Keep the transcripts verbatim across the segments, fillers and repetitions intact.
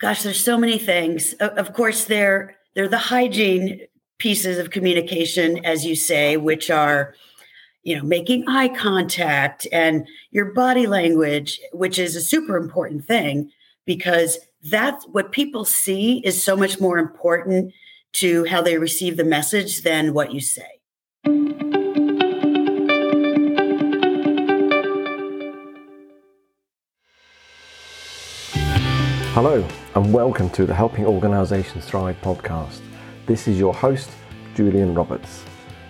Gosh, there's so many things. Of course, there there are the hygiene pieces of communication, as you say, which are, you know, making eye contact and your body language, which is a super important thing, because that's what people see is so much more important to how they receive the message than what you say. Hello, and welcome to the Helping Organizations Thrive podcast. This is your host, Julian Roberts.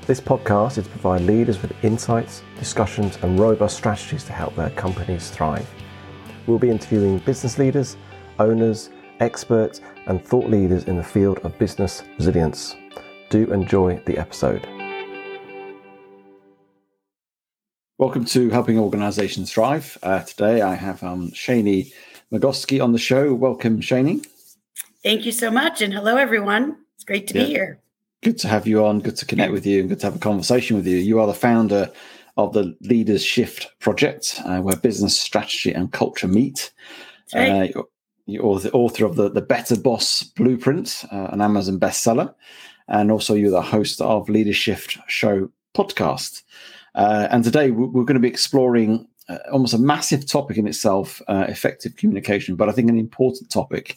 This podcast is to provide leaders with insights, discussions, and robust strategies to help their companies thrive. We'll be interviewing business leaders, owners, experts, and thought leaders in the field of business resilience. Do enjoy the episode. Welcome to Helping Organizations Thrive. Uh, today I have um, Shani Magosky on the show. Welcome, Shani. Thank you so much, and hello, everyone. It's great to yeah. be here. Good to have you on, good to connect with you, and good to have a conversation with you. You are the founder of the LeaderShift Project, uh, where business strategy and culture meet. Right. Uh, you're the author of the, the Better Boss Blueprint, uh, an Amazon bestseller, and also you're the host of LeaderShift Show podcast. Uh, and today we're going to be exploring Uh, almost a massive topic in itself, uh, effective communication, but I think an important topic.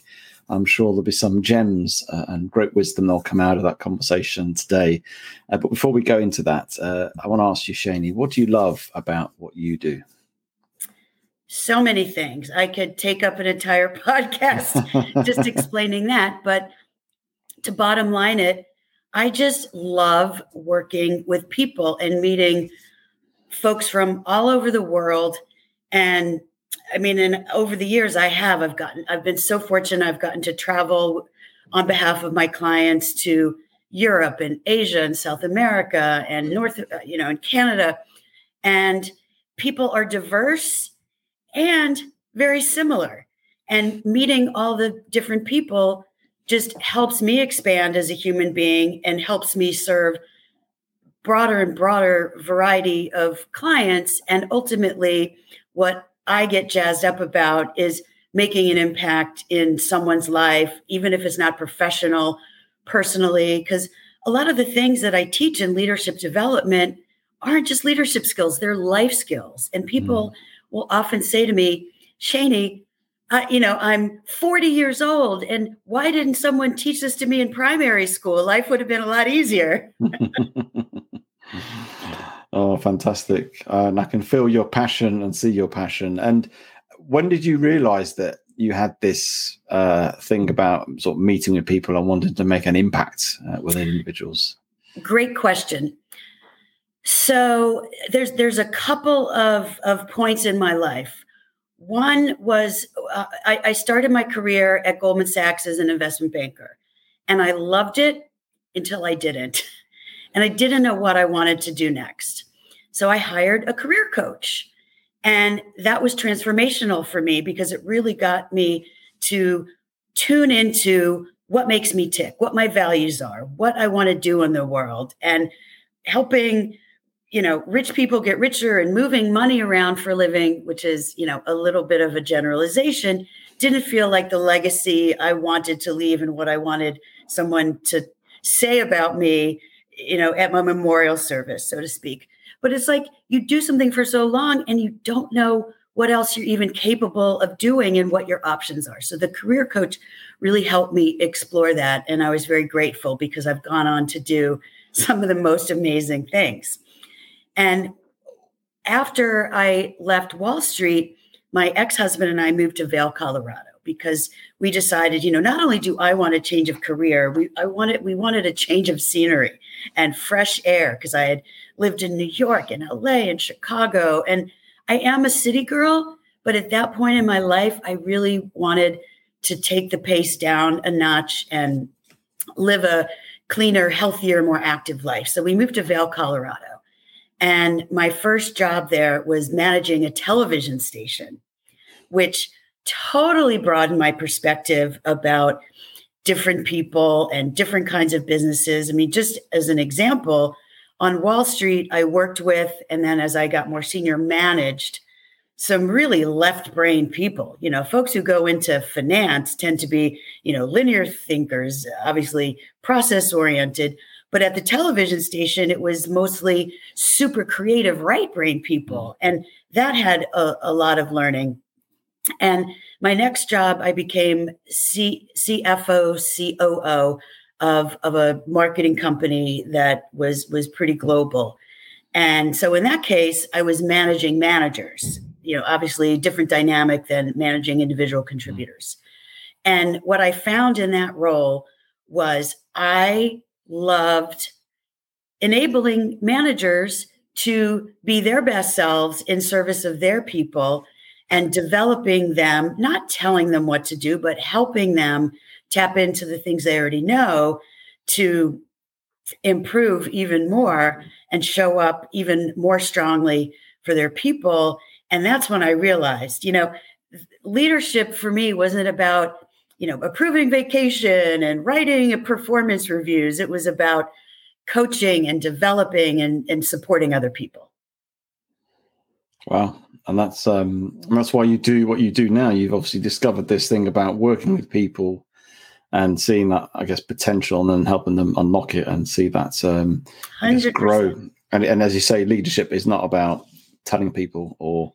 I'm sure there'll be some gems uh, and great wisdom that'll come out of that conversation today. Uh, but before we go into that, uh, I want to ask you, Shani, what do you love about what you do? So many things. I could take up an entire podcast just explaining that. But to bottom line it, I just love working with people and meeting folks from all over the world. And I mean, and over the years I have, I've gotten, I've been so fortunate. I've gotten to travel on behalf of my clients to Europe and Asia and South America and North, you know, and Canada. And people are diverse and very similar. And meeting all the different people just helps me expand as a human being and helps me serve broader and broader variety of clients. And ultimately, what I get jazzed up about is making an impact in someone's life, even if it's not professional, personally, because a lot of the things that I teach in leadership development aren't just leadership skills, they're life skills. And people mm. will often say to me, Shani, I, you know, I'm forty years old, and why didn't someone teach this to me in primary school? Life would have been a lot easier. Oh, fantastic. Uh, and I can feel your passion and see your passion. And when did you realize that you had this uh, thing about sort of meeting with people and wanting to make an impact uh, within individuals? Great question. So there's there's a couple of, of points in my life. One was uh, I, I started my career at Goldman Sachs as an investment banker, and I loved it until I didn't. And I didn't know what I wanted to do next. So I hired a career coach. And that was transformational for me because it really got me to tune into what makes me tick, what my values are, what I want to do in the world, and helping, you know, rich people get richer and moving money around for a living, which is, you know, a little bit of a generalization, didn't feel like the legacy I wanted to leave and what I wanted someone to say about me, you know, at my memorial service, so to speak. But it's like you do something for so long and you don't know what else you're even capable of doing and what your options are. So the career coach really helped me explore that. And I was very grateful because I've gone on to do some of the most amazing things. And after I left Wall Street, my ex-husband and I moved to Vail, Colorado, because we decided, you know, not only do I want a change of career, we I wanted we wanted a change of scenery and fresh air, because I had lived in New York and L A and Chicago. And I am a city girl, but at that point in my life, I really wanted to take the pace down a notch and live a cleaner, healthier, more active life. So we moved to Vail, Colorado. And my first job there was managing a television station, which totally broadened my perspective about different people and different kinds of businesses. I mean, just as an example, on Wall Street, I worked with, and then as I got more senior, managed some really left brain people. You know, folks who go into finance tend to be, you know, linear thinkers, obviously process oriented. But at the television station, it was mostly super creative right brain people. And that had a, a lot of learning. And my next job, I became C, CFO, C O O of, of a marketing company that was, was pretty global. And so in that case, I was managing managers, you know, obviously different dynamic than managing individual contributors. And what I found in that role was I loved enabling managers to be their best selves in service of their people and developing them, not telling them what to do, but helping them tap into the things they already know to improve even more and show up even more strongly for their people. And that's when I realized, you know, leadership for me wasn't about, you know, approving vacation and writing performance reviews. It was about coaching and developing and, and supporting other people. Wow. And that's um, that's why you do what you do now. You've obviously discovered this thing about working with people and seeing that, I guess, potential, and then helping them unlock it and see that um, I guess, grow. And, and as you say, leadership is not about telling people or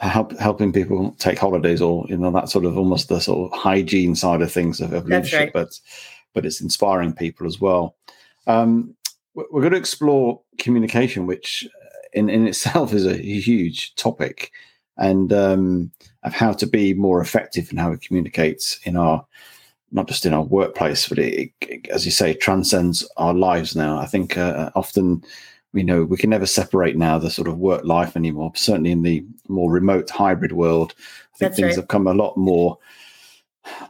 help, helping people take holidays or, you know, that sort of almost the sort of hygiene side of things of, of leadership. Right. But but it's inspiring people as well. Um, we're going to explore communication, which In, in itself is a huge topic, and um, of how to be more effective in how we communicate in our, not just in our workplace, but it, it, as you say, transcends our lives now. I think uh, often, you know, we can never separate now the sort of work life anymore, certainly in the more remote hybrid world. I think That's things right. have come a lot more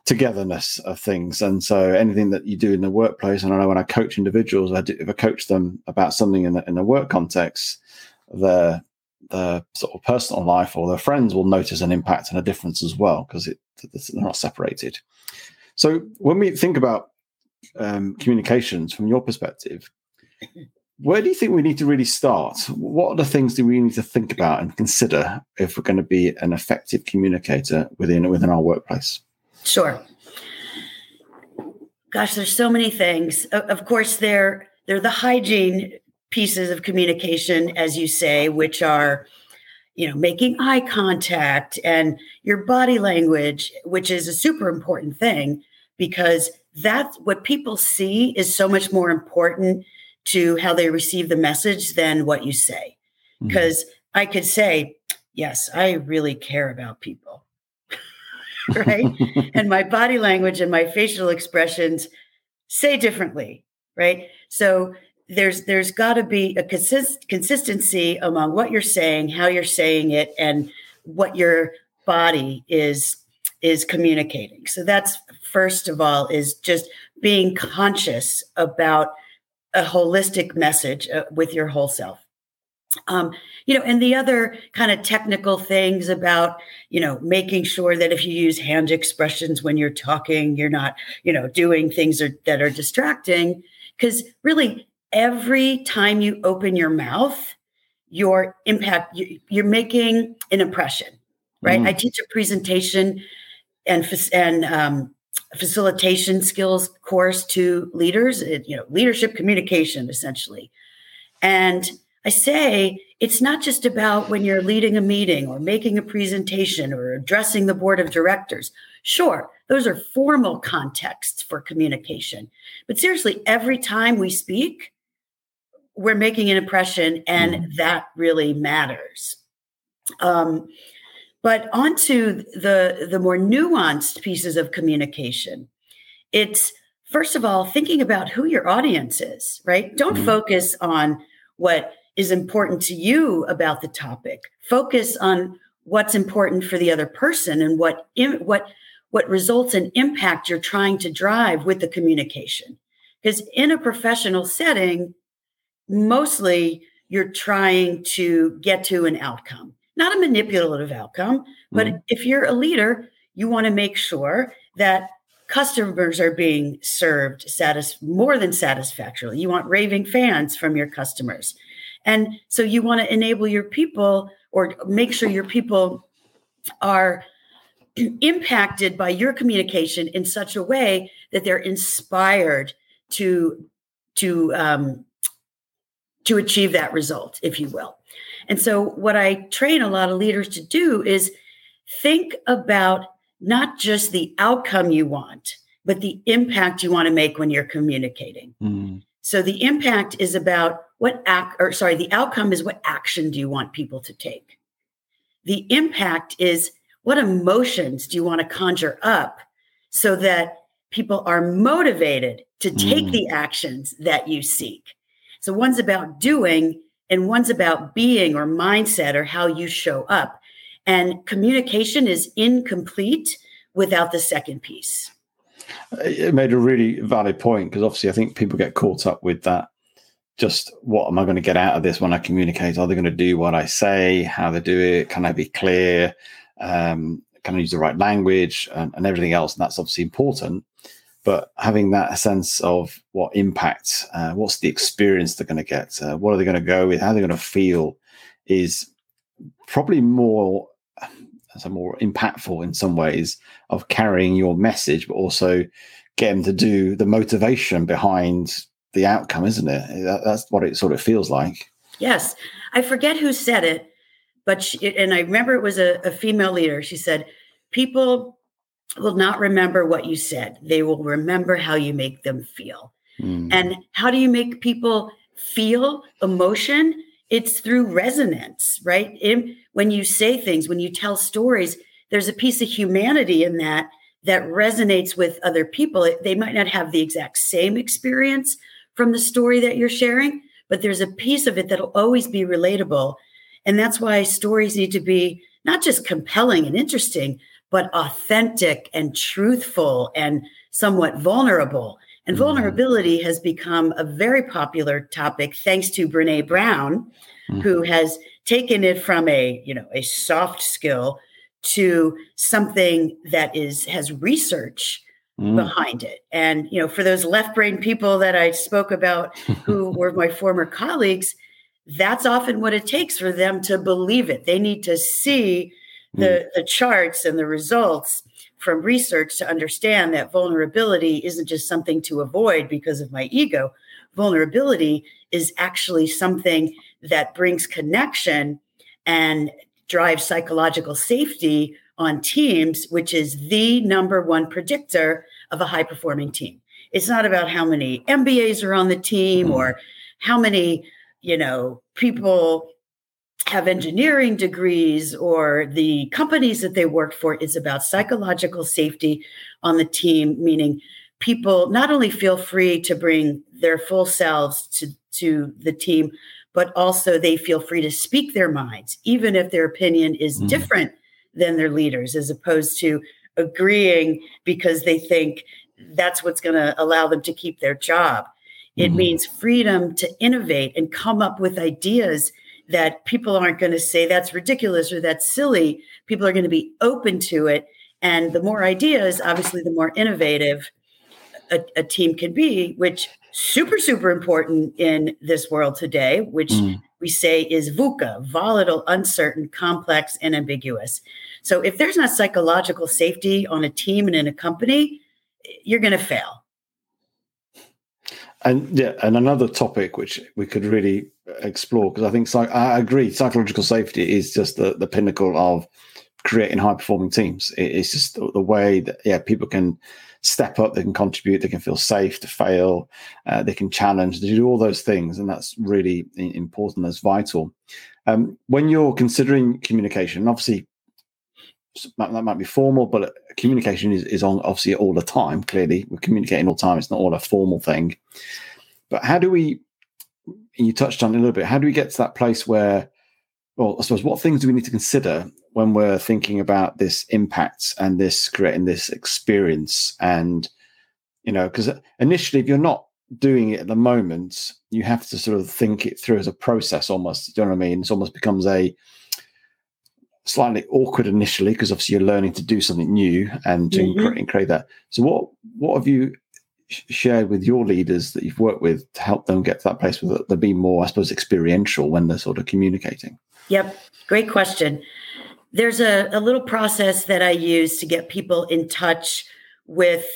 togetherness of things, and so anything that you do in the workplace, and I know when I coach individuals, I do, if I coach them about something in the, in the work context, their their sort of personal life or their friends will notice an impact and a difference as well, because it, they're not separated. So when we think about um, communications from your perspective, where do you think we need to really start? What are the things that we need to think about and consider if we're going to be an effective communicator within within our workplace? Sure. Gosh, there's so many things. Of course, they're, they're the hygiene pieces of communication, as you say, which are, you know, making eye contact and your body language, which is a super important thing, because that's what people see is so much more important to how they receive the message than what you say. Because mm-hmm. I could say, yes, I really care about people. Right. And my body language and my facial expressions say differently. Right. So there's there's got to be a consist- consistency among what you're saying, how you're saying it, and what your body is is communicating. So that's, first of all, is just being conscious about a holistic message uh, with your whole self. Um, you know, and the other kind of technical things about, you know, making sure that if you use hand expressions when you're talking, you're not, you know, doing things are, that are distracting, because really every time you open your mouth, your impact, you, you're making an impression, right? Mm. I teach a presentation and, and, um, facilitation skills course to leaders, you know, leadership communication, essentially. And I say it's not just about when you're leading a meeting or making a presentation or addressing the board of directors. Sure, those are formal contexts for communication. But seriously, every time we speak, we're making an impression, and mm-hmm. that really matters. Um, but onto the, the more nuanced pieces of communication. It's, first of all, thinking about who your audience is, right? Don't mm-hmm. focus on what is important to you about the topic. Focus on what's important for the other person and what Im- what what results in impact you're trying to drive with the communication. Because in a professional setting, mostly you're trying to get to an outcome, not a manipulative outcome, but mm. if you're a leader, you want to make sure that customers are being served satis- more than satisfactorily. You want raving fans from your customers. And so you want to enable your people or make sure your people are impacted by your communication in such a way that they're inspired to, to, um, to achieve that result, if you will. And so what I train a lot of leaders to do is think about not just the outcome you want, but the impact you want to make when you're communicating. Mm. So the impact is about what act, or sorry, the outcome is what action do you want people to take? The impact is what emotions do you want to conjure up so that people are motivated to take mm. the actions that you seek. So one's about doing and one's about being or mindset or how you show up. And communication is incomplete without the second piece. It made a really valid point, because obviously I think people get caught up with that. Just what am I going to get out of this when I communicate? Are they going to do what I say, how they do it? Can I be clear? Um, can I use the right language and, and everything else? And that's obviously important. But having that sense of what impact, uh, what's the experience they're going to get? Uh, what are they going to go with? How are they going to feel is probably more, more impactful in some ways of carrying your message, but also getting to do the motivation behind the outcome, isn't it? That, that's what it sort of feels like. Yes. I forget who said it, but she, and I remember it was a, a female leader. She said, people will not remember what you said. They will remember how you make them feel. Mm. And how do you make people feel emotion? It's through resonance, right? In, when you say things, when you tell stories, there's a piece of humanity in that that resonates with other people. They might not have the exact same experience from the story that you're sharing, but there's a piece of it that'll always be relatable. And that's why stories need to be not just compelling and interesting, but authentic and truthful and somewhat vulnerable. And mm-hmm. vulnerability has become a very popular topic thanks to Brené Brown, mm-hmm. who has taken it from a, you know, a soft skill to something that is has research mm. behind it. And, you know, for those left-brain people that I spoke about who were my former colleagues, that's often what it takes for them to believe it. They need to see the, mm. the charts and the results from research to understand that vulnerability isn't just something to avoid because of my ego. Vulnerability is actually something that brings connection and drive psychological safety on teams, which is the number one predictor of a high-performing team. It's not about how many M B As are on the team or how many, you know, people have engineering degrees or the companies that they work for. It's about psychological safety on the team, meaning people not only feel free to bring their full selves to, to the team, but also they feel free to speak their minds, even if their opinion is mm. different than their leaders, as opposed to agreeing because they think that's what's going to allow them to keep their job. It mm. means freedom to innovate and come up with ideas that people aren't going to say that's ridiculous or that's silly. People are going to be open to it. And the more ideas, obviously, the more innovative a, a team can be, which super, super important in this world today, which mm. we say is VUCA, volatile, uncertain, complex, and ambiguous. So if there's not psychological safety on a team and in a company, you're going to fail. And yeah, and another topic which we could really explore, because I think psych- I agree, psychological safety is just the, the pinnacle of creating high-performing teams. It, it's just the, the way that yeah people can step up, they can contribute, they can feel safe to fail, uh, they can challenge, they do all those things, and that's really important, that's vital. Um, when you're considering communication, obviously that might be formal, but communication is, is on obviously all the time, clearly. We're communicating all the time, it's not all a formal thing. But how do we, you touched on it a little bit, how do we get to that place where, well, I suppose, what things do we need to consider when we're thinking about this impact and this creating this experience? And, you know, because initially, if you're not doing it at the moment, you have to sort of think it through as a process almost. Do you know what I mean? It almost becomes a slightly awkward initially, because obviously you're learning to do something new and to mm-hmm. create that. So what, what have you shared with your leaders that you've worked with to help them get to that place where they'll be more, I suppose, experiential when they're sort of communicating? Yep. Great question. There's a, a little process that I use to get people in touch with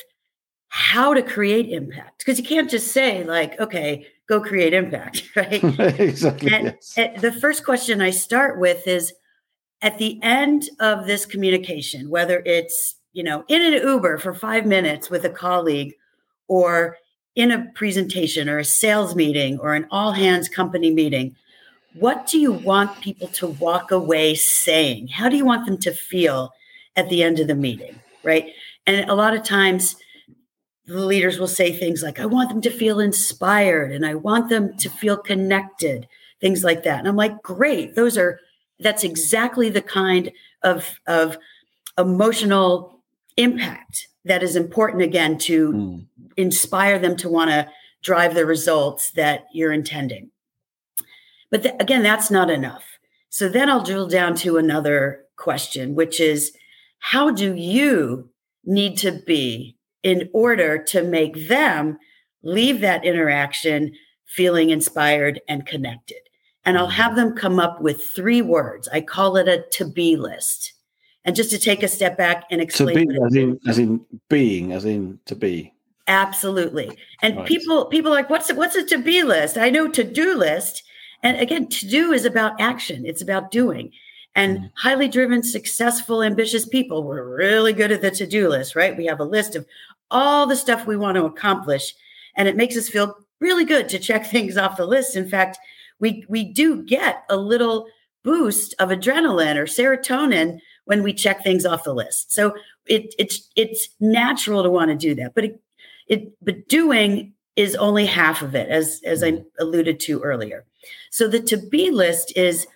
how to create impact. Because you can't just say like, okay, go create impact, right? Exactly. And, yes. and the first question I start with is, at the end of this communication, whether it's, you know, in an Uber for five minutes with a colleague, or in a presentation or a sales meeting or an all hands company meeting, what do you want people to walk away saying? How do you want them to feel at the end of the meeting, right? And a lot of times the leaders will say things like, I want them to feel inspired and I want them to feel connected, things like that. And I'm like, great, those are, that's exactly the kind of, of emotional impact that is important, again, to mm. inspire them to want to drive the results that you're intending. But th- again, that's not enough. So then I'll drill down to another question, which is, how do you need to be in order to make them leave that interaction feeling inspired and connected? And I'll have them come up with three words. I call it a to-be list. And just to take a step back and explain. To be, as in, as in being, as in to be. Absolutely. And right. people people are like, what's a, what's a to-be list? I know to-do list. And again, to-do is about action. It's about doing. And mm. highly driven, successful, ambitious people, we're really good at the to-do list, right? We have a list of all the stuff we want to accomplish. And it makes us feel really good to check things off the list. In fact, We we do get a little boost of adrenaline or serotonin when we check things off the list. So it, it's it's natural to want to do that, but it, it but doing is only half of it, as as I alluded to earlier. So the to-be list is,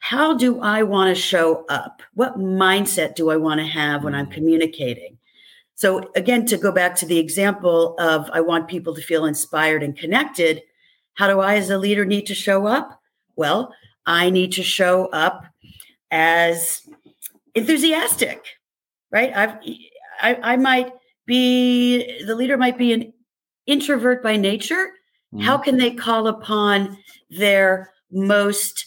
how do I want to show up? What mindset do I want to have when I'm communicating? So again, to go back to the example of, I want people to feel inspired and connected. How do I, as a leader, need to show up? Well, I need to show up as enthusiastic, right? I've, I, I might be, the leader might be an introvert by nature. Mm-hmm. How can they call upon their most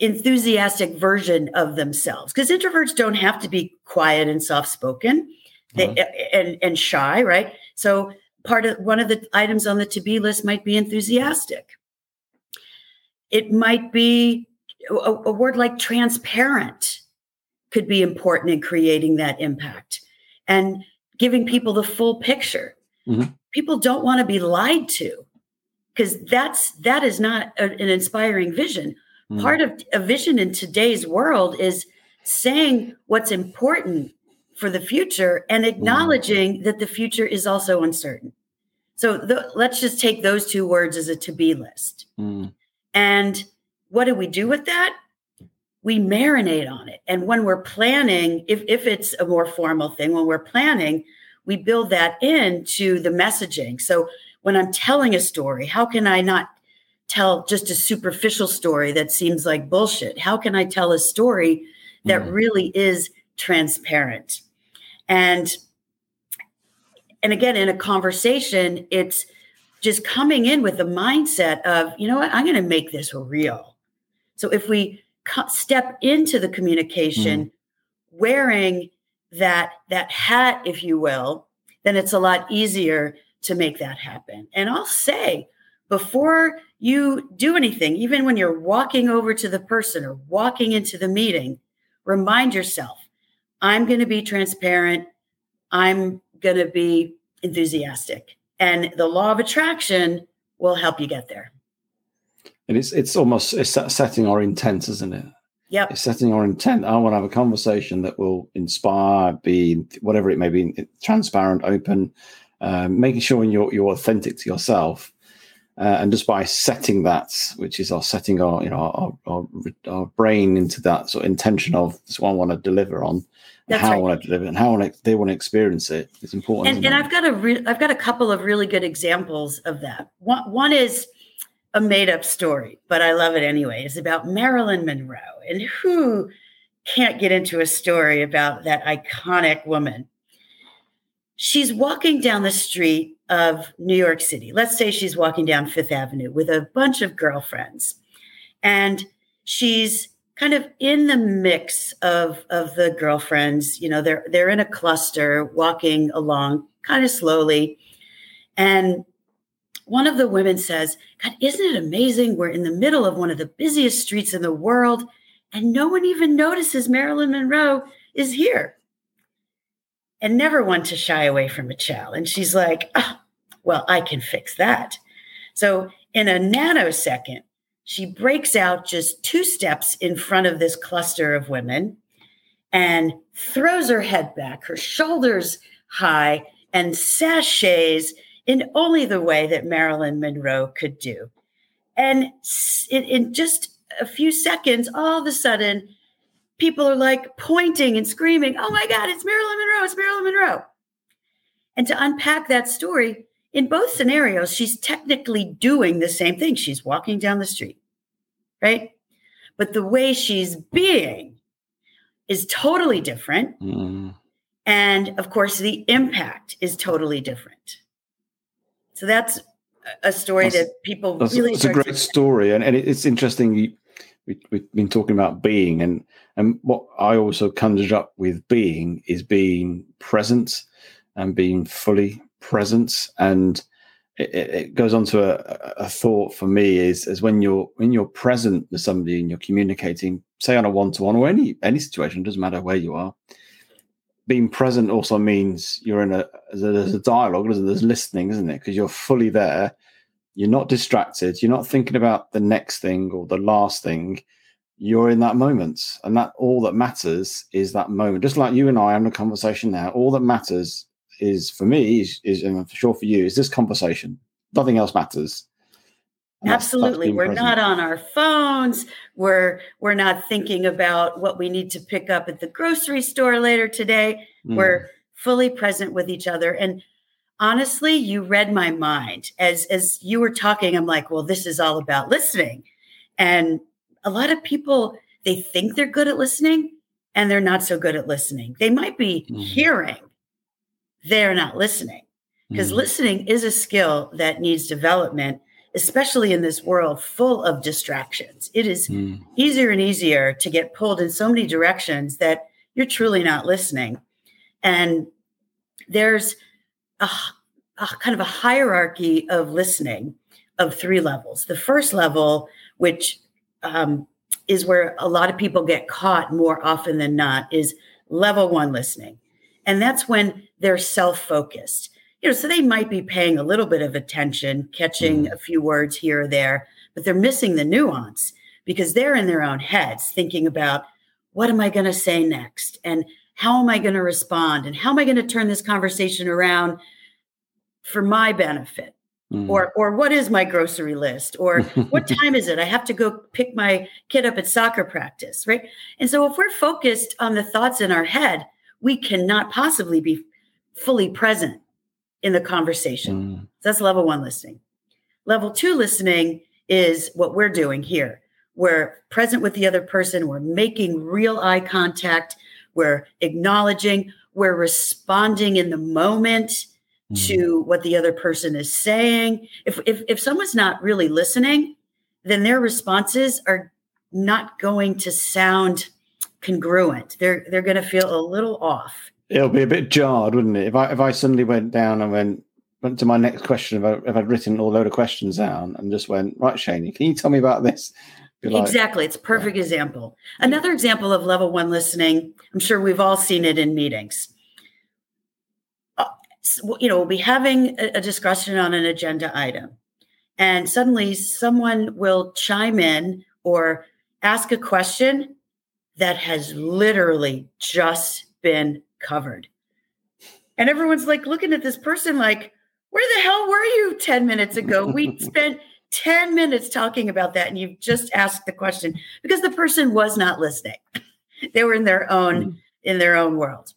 enthusiastic version of themselves? Because introverts don't have to be quiet and soft-spoken they, mm-hmm. and, and shy, right? So part of one of the items on the to-be list might be enthusiastic. It might be a, a word like transparent could be important in creating that impact and giving people the full picture. Mm-hmm. People don't want to be lied to, because that's, that is not a, an inspiring vision. Mm-hmm. Part of a vision in today's world is saying what's important for the future and acknowledging mm. that the future is also uncertain. So the, let's just take those two words as a to-be list. Mm. And what do we do with that? We marinate on it. And when we're planning, if, if it's a more formal thing, when we're planning, we build that into the messaging. So when I'm telling a story, how can I not tell just a superficial story that seems like bullshit? How can I tell a story that mm. really is transparent? And and again, in a conversation, it's just coming in with the mindset of, you know what, I'm going to make this real. So if we co- step into the communication mm. wearing that that hat, if you will, then it's a lot easier to make that happen. And I'll say, before you do anything, even when you're walking over to the person or walking into the meeting, remind yourself, I'm going to be transparent. I'm going to be enthusiastic. And the law of attraction will help you get there. And it's it's almost it's setting our intent, isn't it? Yep. It's setting our intent. I want to have a conversation that will inspire, be whatever it may be, transparent, open, um, making sure you're, you're authentic to yourself. Uh, and just by setting that, which is our setting our you know our our, our brain into that sort of intention of this one I want to deliver on, and how right. I want to deliver it, and how I want to, they want to experience it. It's important. And, and it? I've got a re- I've got a couple of really good examples of that. One one is a made up story, but I love it anyway. It's about Marilyn Monroe, and who can't get into a story about that iconic woman? she's walking down the street of New York City. Let's say she's walking down Fifth Avenue with a bunch of girlfriends. And she's kind of in the mix of, of the girlfriends. You know, they're, they're in a cluster walking along kind of slowly. And one of the women says, "God, isn't it amazing? We're in the middle of one of the busiest streets in the world, and no one even notices Marilyn Monroe is here." And never one to shy away from a child. And she's like, "Oh, well, I can fix that." So in a nanosecond, she breaks out just two steps in front of this cluster of women and throws her head back, her shoulders high, and sashays in only the way that Marilyn Monroe could do. And in, in just a few seconds, all of a sudden, people are like pointing and screaming, "Oh my God, it's Marilyn Monroe, it's Marilyn Monroe." And to unpack that story, in both scenarios, she's technically doing the same thing. She's walking down the street, right? But the way she's being is totally different. Mm. And of course, the impact is totally different. So that's a story that's, that people that's, really. It's a great story. And, and it's interesting. You, we, we've been talking about being, and, and what I also conjured up with being is being present and being fully presence. And it, it goes on to a, a thought for me is, is when you're when you're present with somebody and you're communicating, say on a one-to-one or any any situation, doesn't matter where you are, being present also means you're in a there's a dialogue, there's listening, isn't it? Because you're fully there, you're not distracted, you're not thinking about the next thing or the last thing, you're in that moment, and that all that matters is that moment. Just like you and I having a conversation now, all that matters is for me is, is and for sure for you is this conversation. Nothing else matters. And absolutely, that's, that's we're present. Not on our phones. We're we're not thinking about what we need to pick up at the grocery store later today. Mm. We're fully present with each other. And honestly, you read my mind as as you were talking. I'm like, well, this is all about listening. And a lot of people, they think they're good at listening, and they're not so good at listening. They might be mm. hearing. They're not listening, because mm. listening is a skill that needs development, especially in this world full of distractions. It is mm. easier and easier to get pulled in so many directions that you're truly not listening. And there's a, a kind of a hierarchy of listening of three levels. The first level, which um, is where a lot of people get caught more often than not, is level one listening. And that's when they're self-focused. You know, so they might be paying a little bit of attention, catching mm. a few words here or there, but they're missing the nuance because they're in their own heads thinking about, what am I going to say next? And how am I going to respond? And how am I going to turn this conversation around for my benefit? Mm. Or, or what is my grocery list? Or what time is it? I have to go pick my kid up at soccer practice, right? And so if we're focused on the thoughts in our head, we cannot possibly be fully present in the conversation. Mm. That's level one listening. Level two listening is what we're doing here. We're present with the other person. We're making real eye contact. We're acknowledging. We're responding in the moment mm. to what the other person is saying. If, if, if someone's not really listening, then their responses are not going to sound congruent. They're they're going to feel a little off. It'll be a bit jarred, wouldn't it? If I if I suddenly went down and went went to my next question, if, I, if I'd written a load of questions down and just went, right, Shani, can you tell me about this? Like, exactly. It's a perfect yeah. example. Another example of level one listening, I'm sure we've all seen it in meetings. Uh, so, you know, we'll be having a, a discussion on an agenda item, and suddenly someone will chime in or ask a question that has literally just been covered. And everyone's like looking at this person like, where the hell were you ten minutes ago? We spent ten minutes talking about that, and you've just asked the question, because the person was not listening. They were in their own, mm. in their own world.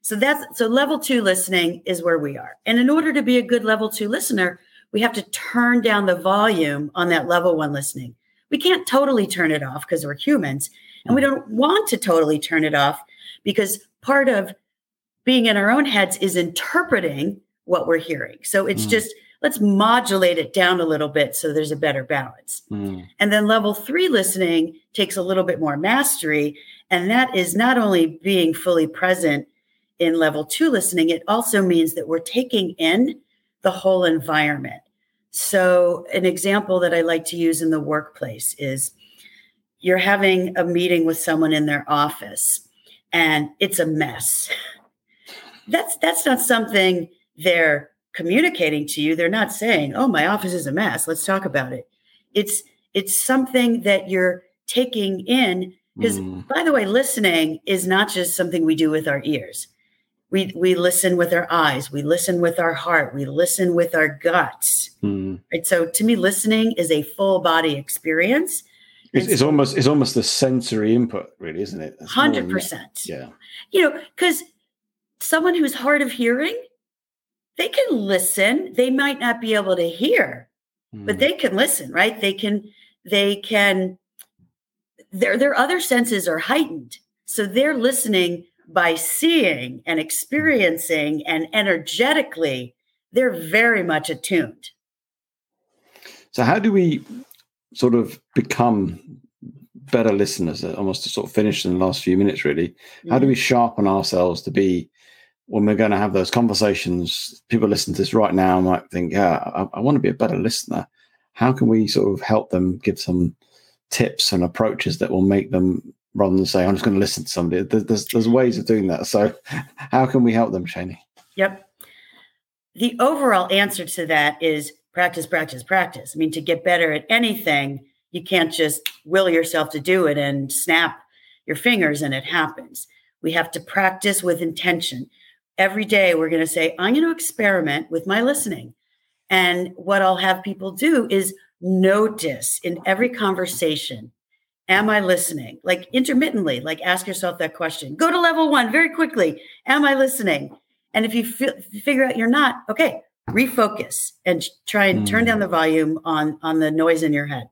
So that's, so level two listening is where we are. And in order to be a good level two listener, we have to turn down the volume on that level one listening. We can't totally turn it off because we're humans. And we don't want to totally turn it off, because part of being in our own heads is interpreting what we're hearing. So it's mm. just, let's modulate it down a little bit so there's a better balance. Mm. And then level three listening takes a little bit more mastery. And that is not only being fully present in level two listening, it also means that we're taking in the whole environment. So an example that I like to use in the workplace is you're having a meeting with someone in their office and it's a mess. That's that's not something they're communicating to you. They're not saying, oh, my office is a mess. Let's talk about it. It's it's something that you're taking in because, mm. by the way, listening is not just something we do with our ears. We we listen with our eyes. We listen with our heart. We listen with our guts. Mm. Right? So to me, listening is a full body experience. It's, so, it's almost it's almost the sensory input, really, isn't it? one hundred percent. Yeah. You know, because someone who's hard of hearing, they can listen. They might not be able to hear, mm. but they can listen, right? They can, they can, their their other senses are heightened. So they're listening by seeing and experiencing and energetically, they're very much attuned. So how do we sort of become better listeners, almost to sort of finish in the last few minutes, really? Mm-hmm. How do we sharpen ourselves to be, when we're going to have those conversations, people listen to this right now and might think, yeah, I, I want to be a better listener. How can we sort of help them, give some tips and approaches that will make them, rather than say, I'm just going to listen to somebody? There's, there's ways of doing that. So how can we help them, Shani? Yep. The overall answer to that is practice, practice, practice. I mean, to get better at anything, you can't just will yourself to do it and snap your fingers and it happens. We have to practice with intention. Every day we're going to say, I'm going to experiment with my listening. And what I'll have people do is notice in every conversation, am I listening? Like intermittently, like ask yourself that question. Go to level one very quickly. Am I listening? And if you f- figure out you're not, okay, refocus and try and turn down the volume on, on the noise in your head.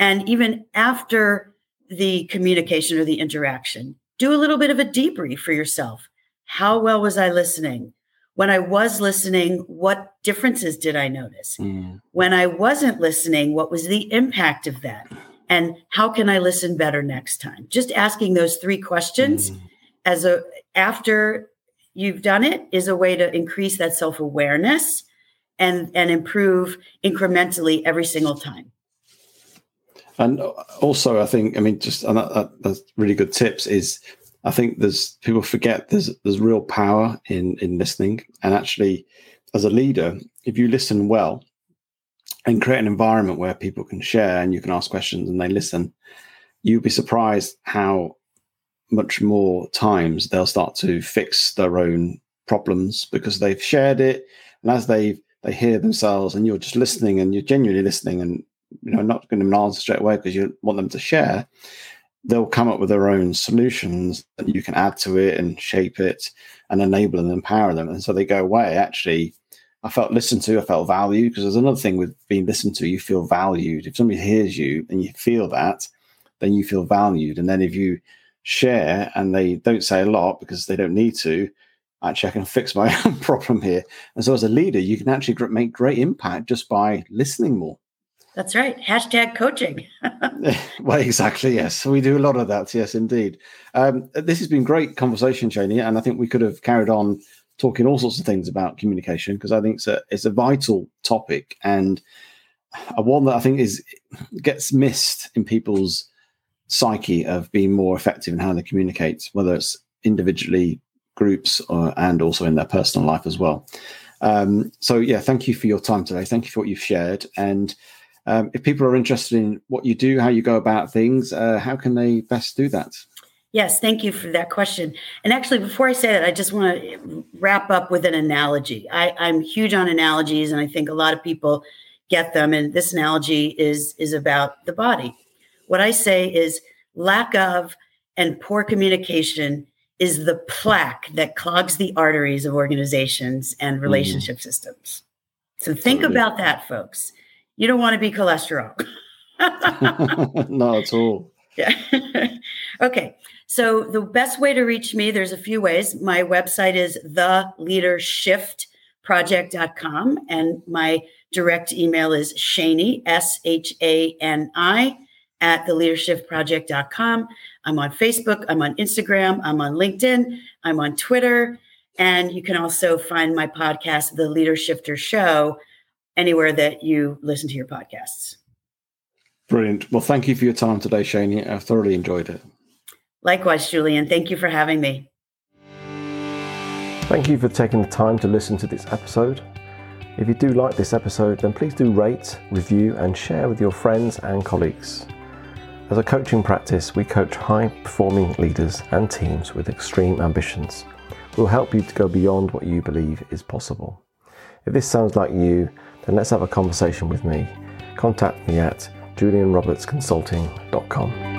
And even after the communication or the interaction, do a little bit of a debrief for yourself. How well was I listening? When I was listening, what differences did I notice? Mm. When I wasn't listening, what was the impact of that? And how can I listen better next time? Just asking those three questions mm. as a after you've done it is a way to increase that self-awareness and, and improve incrementally every single time. And also, I think, I mean, just and that, that, that's really good tips is I think there's people forget there's there's real power in, in listening. And actually, as a leader, if you listen well and create an environment where people can share and you can ask questions and they listen, you'll be surprised how much more times they'll start to fix their own problems because they've shared it. And as they they hear themselves and you're just listening and you're genuinely listening and you know not going to answer straight away because you want them to share, they'll come up with their own solutions that you can add to it and shape it and enable and empower them. And so they go away. Actually, I felt listened to, I felt valued, because there's another thing with being listened to, you feel valued. If somebody hears you and you feel that, then you feel valued. And then if you share and they don't say a lot because they don't need to, actually, I can fix my own problem here. And so as a leader, you can actually make great impact just by listening more. That's right. Hashtag coaching. Well, exactly. Yes. We do a lot of that. Yes, indeed. Um, this has been great conversation, Shani. And I think we could have carried on talking all sorts of things about communication because I think it's a, it's a vital topic and a one that I think is gets missed in people's psyche of being more effective in how they communicate, whether it's individually, groups, or, and also in their personal life as well. Um, so, yeah, thank you for your time today. Thank you for what you've shared. And Um, if people are interested in what you do, how you go about things, uh, how can they best do that? Yes, thank you for that question. And actually, before I say that, I just want to wrap up with an analogy. I, I'm huge on analogies, and I think a lot of people get them. And this analogy is, is about the body. What I say is lack of and poor communication is the plaque that clogs the arteries of organizations and relationship mm. systems. So think Absolutely. About that, folks. You don't want to be cholesterol. Not at all. Yeah. Okay. So the best way to reach me, there's a few ways. My website is the leadership project dot com. And my direct email is Shani, S H A N I, at the leadership project dot com. I'm on Facebook. I'm on Instagram. I'm on LinkedIn. I'm on Twitter. And you can also find my podcast, The LeaderShift Show, anywhere that you listen to your podcasts. Brilliant. Well, thank you for your time today, Shani. I thoroughly enjoyed it. Likewise, Julian. Thank you for having me. Thank you for taking the time to listen to this episode. If you do like this episode, then please do rate, review, and share with your friends and colleagues. As a coaching practice, we coach high-performing leaders and teams with extreme ambitions. We'll help you to go beyond what you believe is possible. If this sounds like you, then let's have a conversation with me. Contact me at Julian Roberts Consulting dot com.